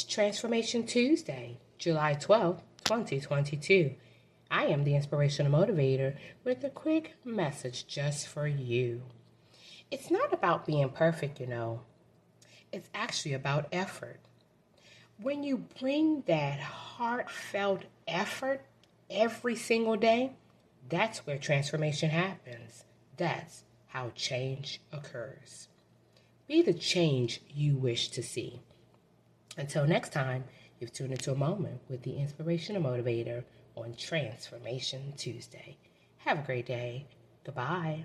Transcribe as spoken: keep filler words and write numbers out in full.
It's Transformation Tuesday, July twelfth, twenty twenty-two. I am the Inspirational Motivator with a quick message just for you. It's not about being perfect, you know. It's actually about effort. When you bring that heartfelt effort every single day, that's where transformation happens. That's how change occurs. Be the change you wish to see. Until next time, you've tuned into A Moment with the Inspirational Motivator on Transformation Tuesday. Have a great day. Goodbye.